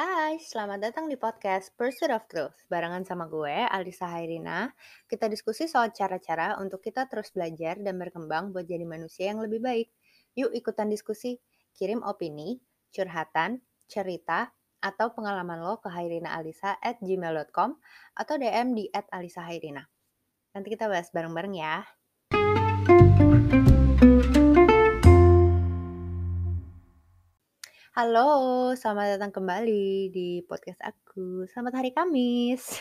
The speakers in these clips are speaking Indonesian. Hai, selamat datang di podcast Pursuit of Truth. Barengan sama gue, Alisa Hairina. Kita diskusi soal cara-cara untuk kita terus belajar dan berkembang buat jadi manusia yang lebih baik. Yuk ikutan diskusi. Kirim opini, curhatan, cerita, atau pengalaman lo ke hairinaalisa@gmail.com atau DM di @alisahairina. Nanti kita bahas bareng-bareng ya. Halo, selamat datang kembali di podcast aku. Selamat hari Kamis.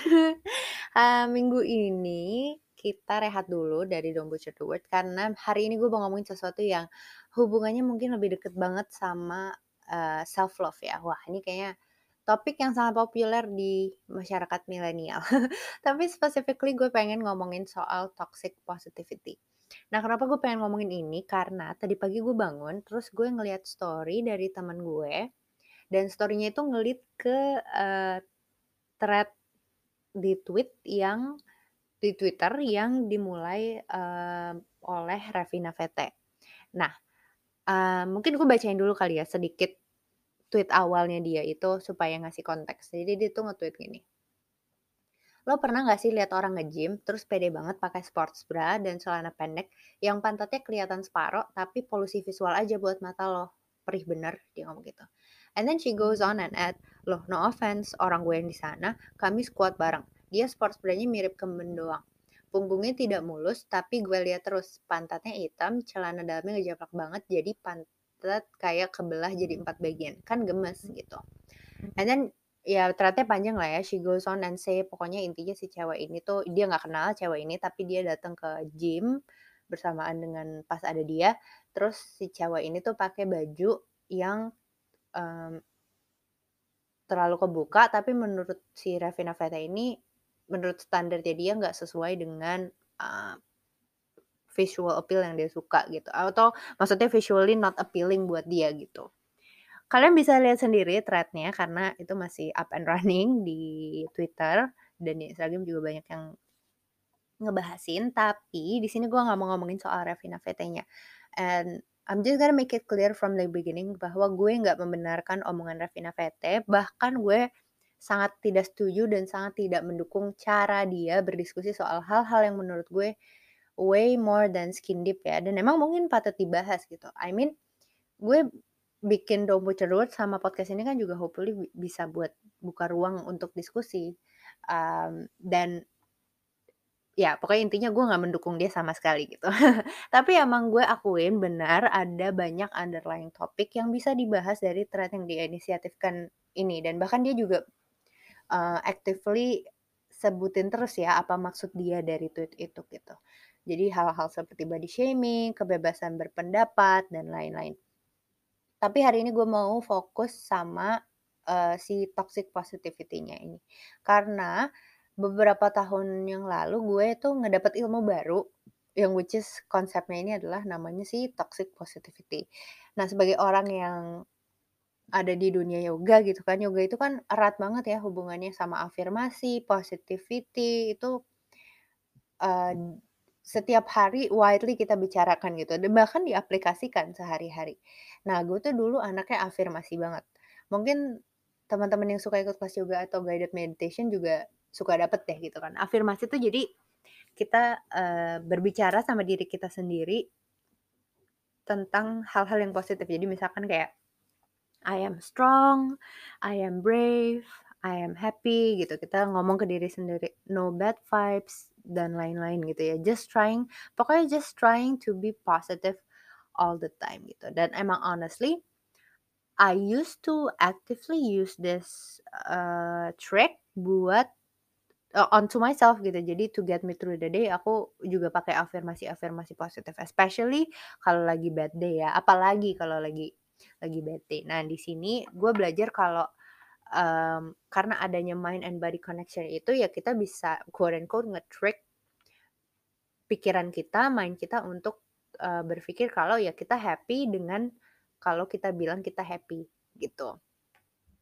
Minggu ini kita rehat dulu dari Don't Butcher the Word karena hari ini gue mau ngomongin sesuatu yang hubungannya mungkin lebih deket banget sama self love ya. Wah, ini kayaknya topik yang sangat populer di masyarakat milenial. Tapi specifically gue pengen ngomongin soal toxic positivity. Nah, kenapa gue pengen ngomongin ini? Karena tadi pagi gue bangun, terus gue ngeliat story dari teman gue. Dan story-nya itu ngelit ke thread di Twitter yang dimulai oleh Ravina Vete. Nah, mungkin gue bacain dulu kali ya sedikit tweet awalnya dia itu supaya ngasih konteks. Jadi dia tuh nge-tweet gini. Lo pernah gak sih lihat orang nge-gym terus pede banget pakai sports bra dan celana pendek yang pantatnya kelihatan separoh tapi polusi visual aja buat mata lo? Perih bener, dia ngomong gitu. And then she goes on and add, loh no offense, orang gue yang di sana kami squat bareng. Dia sports branya mirip kemben doang. Punggungnya tidak mulus tapi gue lihat terus pantatnya hitam, celana dalamnya ngejaplak banget jadi pantat kayak kebelah jadi 4 bagian. Kan gemes gitu. And then ya ternyata panjang lah ya, she goes on and say, pokoknya intinya si cewek ini tuh, dia gak kenal cewek ini, tapi dia datang ke gym bersamaan dengan pas ada dia, terus si cewek ini tuh pakai baju yang terlalu kebuka, tapi menurut si Ravina Vete ini, menurut standarnya dia gak sesuai dengan visual appeal yang dia suka gitu, atau maksudnya visually not appealing buat dia gitu. Kalian bisa lihat sendiri threadnya karena itu masih up and running di Twitter dan di Instagram juga banyak yang ngebahasin. Tapi di sini gue nggak mau ngomongin soal Ravina Vete-nya. And I'm just gonna make it clear from the beginning bahwa gue nggak membenarkan omongan Ravina Vete. Bahkan gue sangat tidak setuju dan sangat tidak mendukung cara dia berdiskusi soal hal-hal yang menurut gue way more than skin deep ya. Dan emang mungkin patut dibahas gitu. I mean, gue bikin Don't Butcher the Word sama podcast ini kan juga hopefully bisa buat buka ruang untuk diskusi. Dan ya pokoknya intinya gue gak mendukung dia sama sekali gitu. Tapi emang gue akuin benar ada banyak underlying topik yang bisa dibahas dari thread yang diinisiatifkan ini. Dan bahkan dia juga actively sebutin terus ya apa maksud dia dari tweet itu gitu. Jadi hal-hal seperti body shaming, kebebasan berpendapat, dan lain-lain. Tapi hari ini gue mau fokus sama si toxic positivity-nya ini. Karena beberapa tahun yang lalu gue tuh ngedapet ilmu baru. Yang which is konsepnya ini adalah namanya si toxic positivity. Nah sebagai orang yang ada di dunia yoga gitu kan. Yoga itu kan erat banget ya hubungannya sama afirmasi, positivity. Itu setiap hari widely kita bicarakan gitu. Dan bahkan diaplikasikan sehari-hari. Nah, gue tuh dulu anaknya afirmasi banget. Mungkin teman-teman yang suka ikut kelas yoga atau guided meditation juga suka dapet deh gitu kan. Afirmasi tuh jadi kita berbicara sama diri kita sendiri tentang hal-hal yang positif. Jadi misalkan kayak I am strong, I am brave, I am happy gitu. Kita ngomong ke diri sendiri, no bad vibes dan lain-lain gitu ya. Just trying to be positive all the time gitu. Dan emang honestly I used to actively use this trick buat onto myself gitu. Jadi to get me through the day aku juga pakai afirmasi positif, especially kalau lagi bad day ya, apalagi kalau lagi bad day. Nah, di sini gue belajar kalau karena adanya mind and body connection itu ya kita bisa quote unquote nge-trick pikiran kita, mind kita untuk berpikir kalau ya kita happy dengan kalau kita bilang kita happy gitu.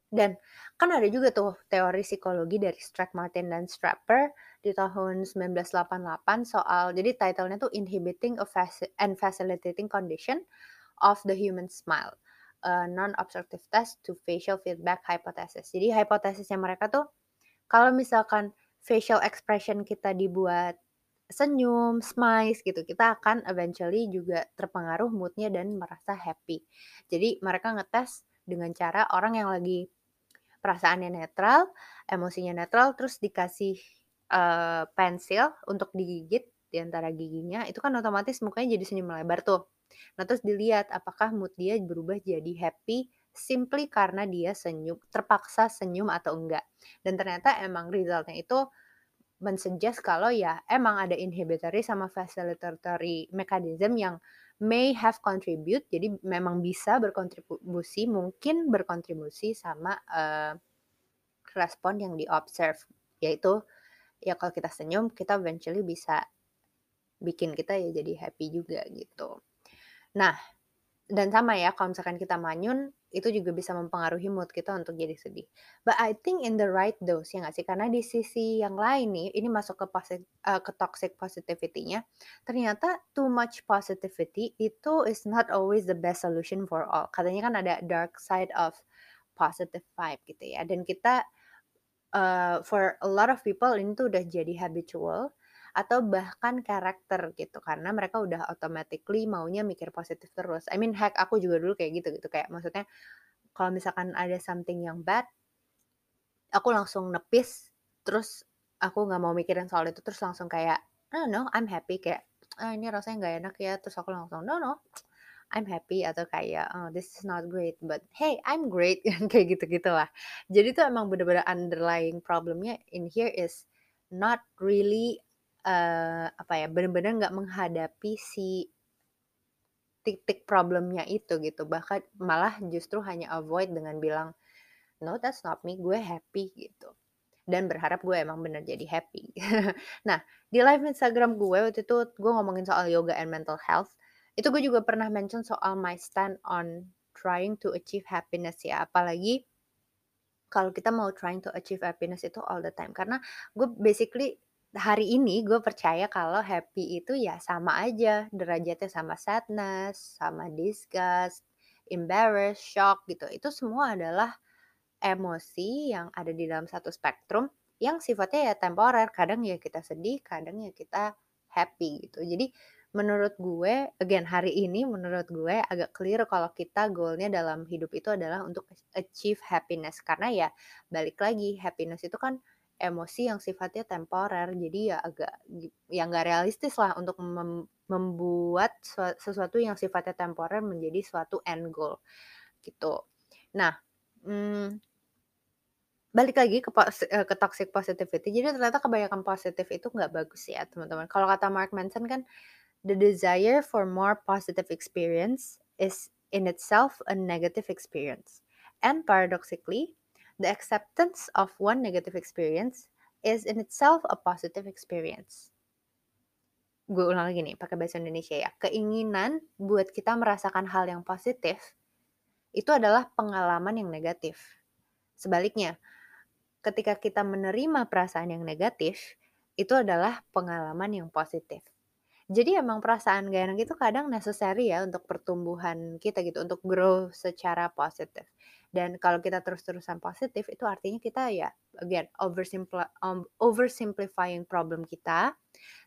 Dan kan ada juga tuh teori psikologi dari Strack Martin dan Strapper di tahun 1988 soal, jadi titlenya tuh Inhibiting and Facilitating Condition of the Human Smile. non-obstructive test to facial feedback hypothesis. Jadi hipotesisnya mereka tuh kalau misalkan facial expression kita dibuat senyum, smiles gitu, kita akan eventually juga terpengaruh moodnya dan merasa happy. Jadi mereka ngetes dengan cara orang yang lagi perasaannya netral, emosinya netral, terus dikasih pensil untuk digigit di antara giginya, itu kan otomatis mukanya jadi senyum melebar tuh. Nah terus dilihat apakah mood dia berubah jadi happy simply karena dia senyum, terpaksa senyum atau enggak. Dan ternyata emang resultnya itu men-suggest kalau ya emang ada inhibitory sama facilitatory mechanism yang may have contribute, jadi memang bisa berkontribusi, mungkin berkontribusi sama respon yang di-observe, yaitu ya kalau kita senyum kita eventually bisa bikin kita ya jadi happy juga gitu. Nah, dan sama ya kalau misalkan kita manyun itu juga bisa mempengaruhi mood kita untuk jadi sedih. But I think in the right dose, ya nggak sih? Karena di sisi yang lain nih, ini masuk ke toxic positivity-nya. Ternyata too much positivity itu is not always the best solution for all. Katanya kan ada dark side of positive vibe gitu ya. Dan kita for a lot of people ini tuh udah jadi habitual atau bahkan karakter gitu, karena mereka udah automatically maunya mikir positif terus. I mean, heck, aku juga dulu kayak gitu gitu, kayak maksudnya kalau misalkan ada something yang bad, aku langsung nepis, terus aku nggak mau mikirin soal itu, terus langsung kayak no I'm happy, kayak ini rasanya nggak enak ya, terus aku langsung no I'm happy, atau kayak oh this is not great but hey I'm great kayak gitu-gitu lah. Jadi tuh emang bener-bener underlying problemnya in here is not really benar-benar nggak menghadapi si titik problemnya itu gitu, bahkan malah justru hanya avoid dengan bilang no that's not me, gue happy gitu, dan berharap gue emang benar jadi happy. Nah di live Instagram gue waktu itu gue ngomongin soal yoga and mental health, itu gue juga pernah mention soal my stand on trying to achieve happiness ya, apalagi kalau kita mau trying to achieve happiness itu all the time, karena gue basically hari ini gue percaya kalau happy itu ya sama aja, derajatnya sama sadness, sama disgust, embarrassed, shock gitu. Itu semua adalah emosi yang ada di dalam satu spektrum yang sifatnya ya temporer. Kadang ya kita sedih, kadang ya kita happy gitu. Jadi menurut gue, again hari ini menurut gue agak clear kalau kita goalnya dalam hidup itu adalah untuk achieve happiness. Karena ya balik lagi, happiness itu kan emosi yang sifatnya temporer, jadi ya agak yang nggak realistis lah untuk membuat sesuatu yang sifatnya temporer menjadi suatu end goal gitu. Nah, balik lagi ke toxic positivity. Jadi ternyata kebanyakan positif itu nggak bagus ya teman-teman. Kalau kata Mark Manson kan, the desire for more positive experience is in itself a negative experience, and paradoxically the acceptance of one negative experience is in itself a positive experience. Gue ulang lagi nih pakai bahasa Indonesia ya. Keinginan buat kita merasakan hal yang positif itu adalah pengalaman yang negatif. Sebaliknya, ketika kita menerima perasaan yang negatif, itu adalah pengalaman yang positif. Jadi emang perasaan gak enak itu kadang necessary ya untuk pertumbuhan kita gitu, untuk grow secara positif. Dan kalau kita terus-terusan positif itu artinya kita ya again oversimplifying problem kita.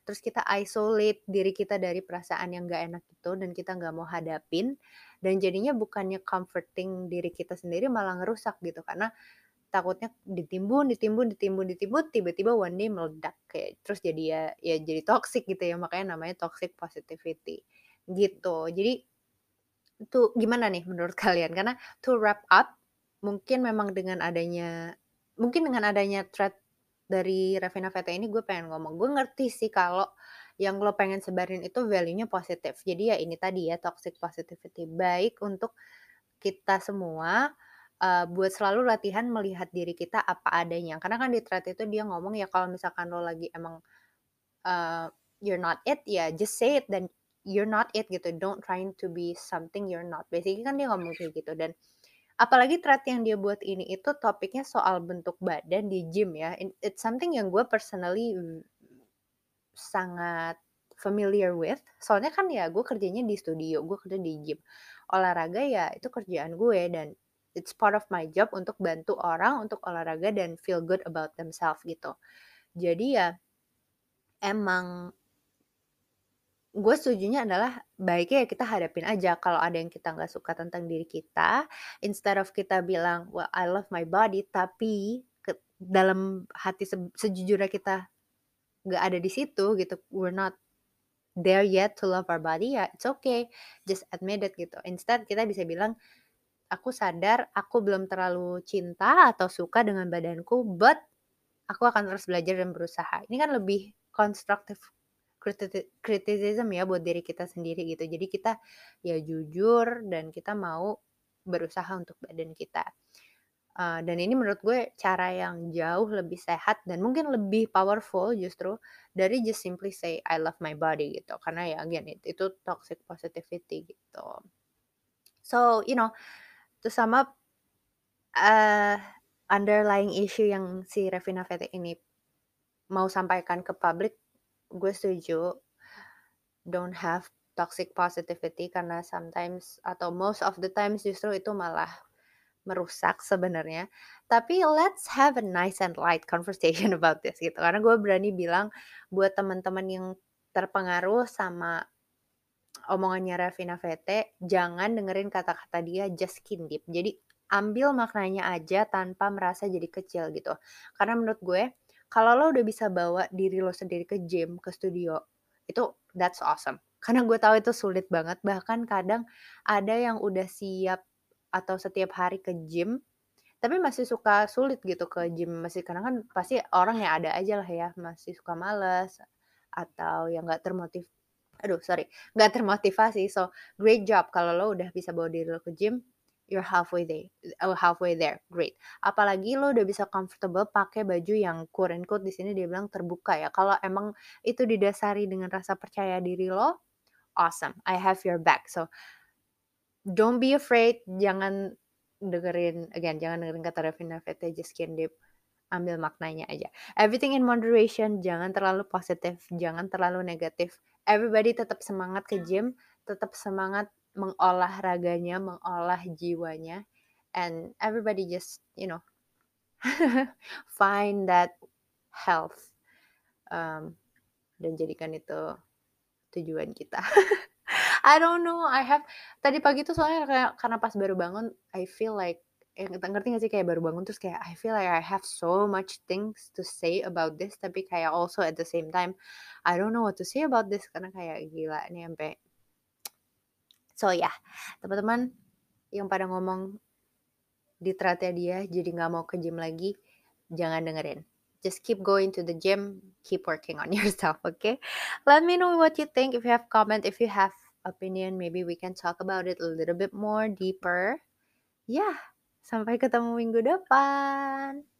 Terus kita isolate diri kita dari perasaan yang gak enak itu dan kita gak mau hadapin. Dan jadinya bukannya comforting diri kita sendiri malah ngerusak gitu, karena takutnya ditimbun, tiba-tiba one day meledak kayak terus jadi ya jadi toxic gitu ya, makanya namanya toxic positivity gitu. Jadi itu gimana nih menurut kalian? Karena to wrap up, mungkin memang dengan adanya thread dari Ravina Vete ini gue pengen ngomong, gue ngerti sih kalau yang lo pengen sebarin itu value-nya positif. Jadi ya ini tadi ya toxic positivity, baik untuk kita semua. Buat selalu latihan melihat diri kita apa adanya. Karena kan di thread itu dia ngomong ya kalau misalkan lo lagi emang you're not it, ya just say it dan you're not it gitu. Don't trying to be something you're not. Basically kan dia ngomong kayak gitu. Dan apalagi thread yang dia buat ini itu topiknya soal bentuk badan di gym ya. It's something yang gue personally sangat familiar with. Soalnya kan ya gue kerjanya di studio, gue kerja di gym. olahraga ya itu kerjaan gue dan it's part of my job untuk bantu orang untuk olahraga dan feel good about themselves gitu. Jadi ya emang gue setujunya adalah baiknya ya kita hadapin aja kalau ada yang kita gak suka tentang diri kita. Instead of kita bilang, well I love my body, tapi dalam hati sejujurnya kita gak ada di situ gitu. We're not there yet to love our body, ya it's okay. Just admit it gitu. Instead kita bisa bilang, aku sadar aku belum terlalu cinta atau suka dengan badanku, but aku akan terus belajar dan berusaha. Ini kan lebih constructive criticism ya buat diri kita sendiri gitu. Jadi kita ya jujur dan kita mau berusaha untuk badan kita. Dan ini menurut gue cara yang jauh lebih sehat dan mungkin lebih powerful justru dari just simply say I love my body gitu. Karena ya again itu toxic positivity gitu. So you know, to sum up, underlying issue yang si Ravina Vete ini mau sampaikan ke publik, gue setuju, don't have toxic positivity karena sometimes atau most of the times justru itu malah merusak sebenarnya. Tapi let's have a nice and light conversation about this gitu. Karena gue berani bilang buat teman-teman yang terpengaruh sama omongannya Ravina Vete, jangan dengerin kata-kata dia just skin deep. Jadi ambil maknanya aja tanpa merasa jadi kecil gitu. Karena menurut gue kalau lo udah bisa bawa diri lo sendiri ke gym, ke studio, itu that's awesome. Karena gue tahu itu sulit banget. Bahkan kadang ada yang udah siap atau setiap hari ke gym, tapi masih suka sulit gitu ke gym. Masih karena kan pasti orang yang ada aja lah ya, masih suka malas atau yang gak gak termotivasi. So great job kalau lo udah bisa bawa diri lo ke gym. You're halfway there, great. Apalagi lo udah bisa comfortable pakai baju yang quote and quote di sini dia bilang terbuka ya. Kalau emang itu didasari dengan rasa percaya diri lo, awesome, I have your back. So don't be afraid, jangan dengerin kata Ravina Vete, just skin deep. Ambil maknanya aja. Everything in moderation, jangan terlalu positif, jangan terlalu negatif. Everybody tetap semangat ke gym, tetap semangat mengolah raganya, mengolah jiwanya, and everybody just you know find that health dan jadikan itu tujuan kita. I don't know, I have tadi pagi tuh soalnya karena pas baru bangun I feel like ngerti gak sih kayak baru bangun terus kayak I feel like I have so much things to say about this, tapi kayak also at the same time I don't know what to say about this karena kayak gila nih sampai. So ya, teman-teman yang pada ngomong di teratnya dia jadi gak mau ke gym lagi, jangan dengerin. Just keep going to the gym, keep working on yourself, okay? Let me know what you think, if you have comment, if you have opinion, maybe we can talk about it a little bit more deeper. Yeah, sampai ketemu minggu depan.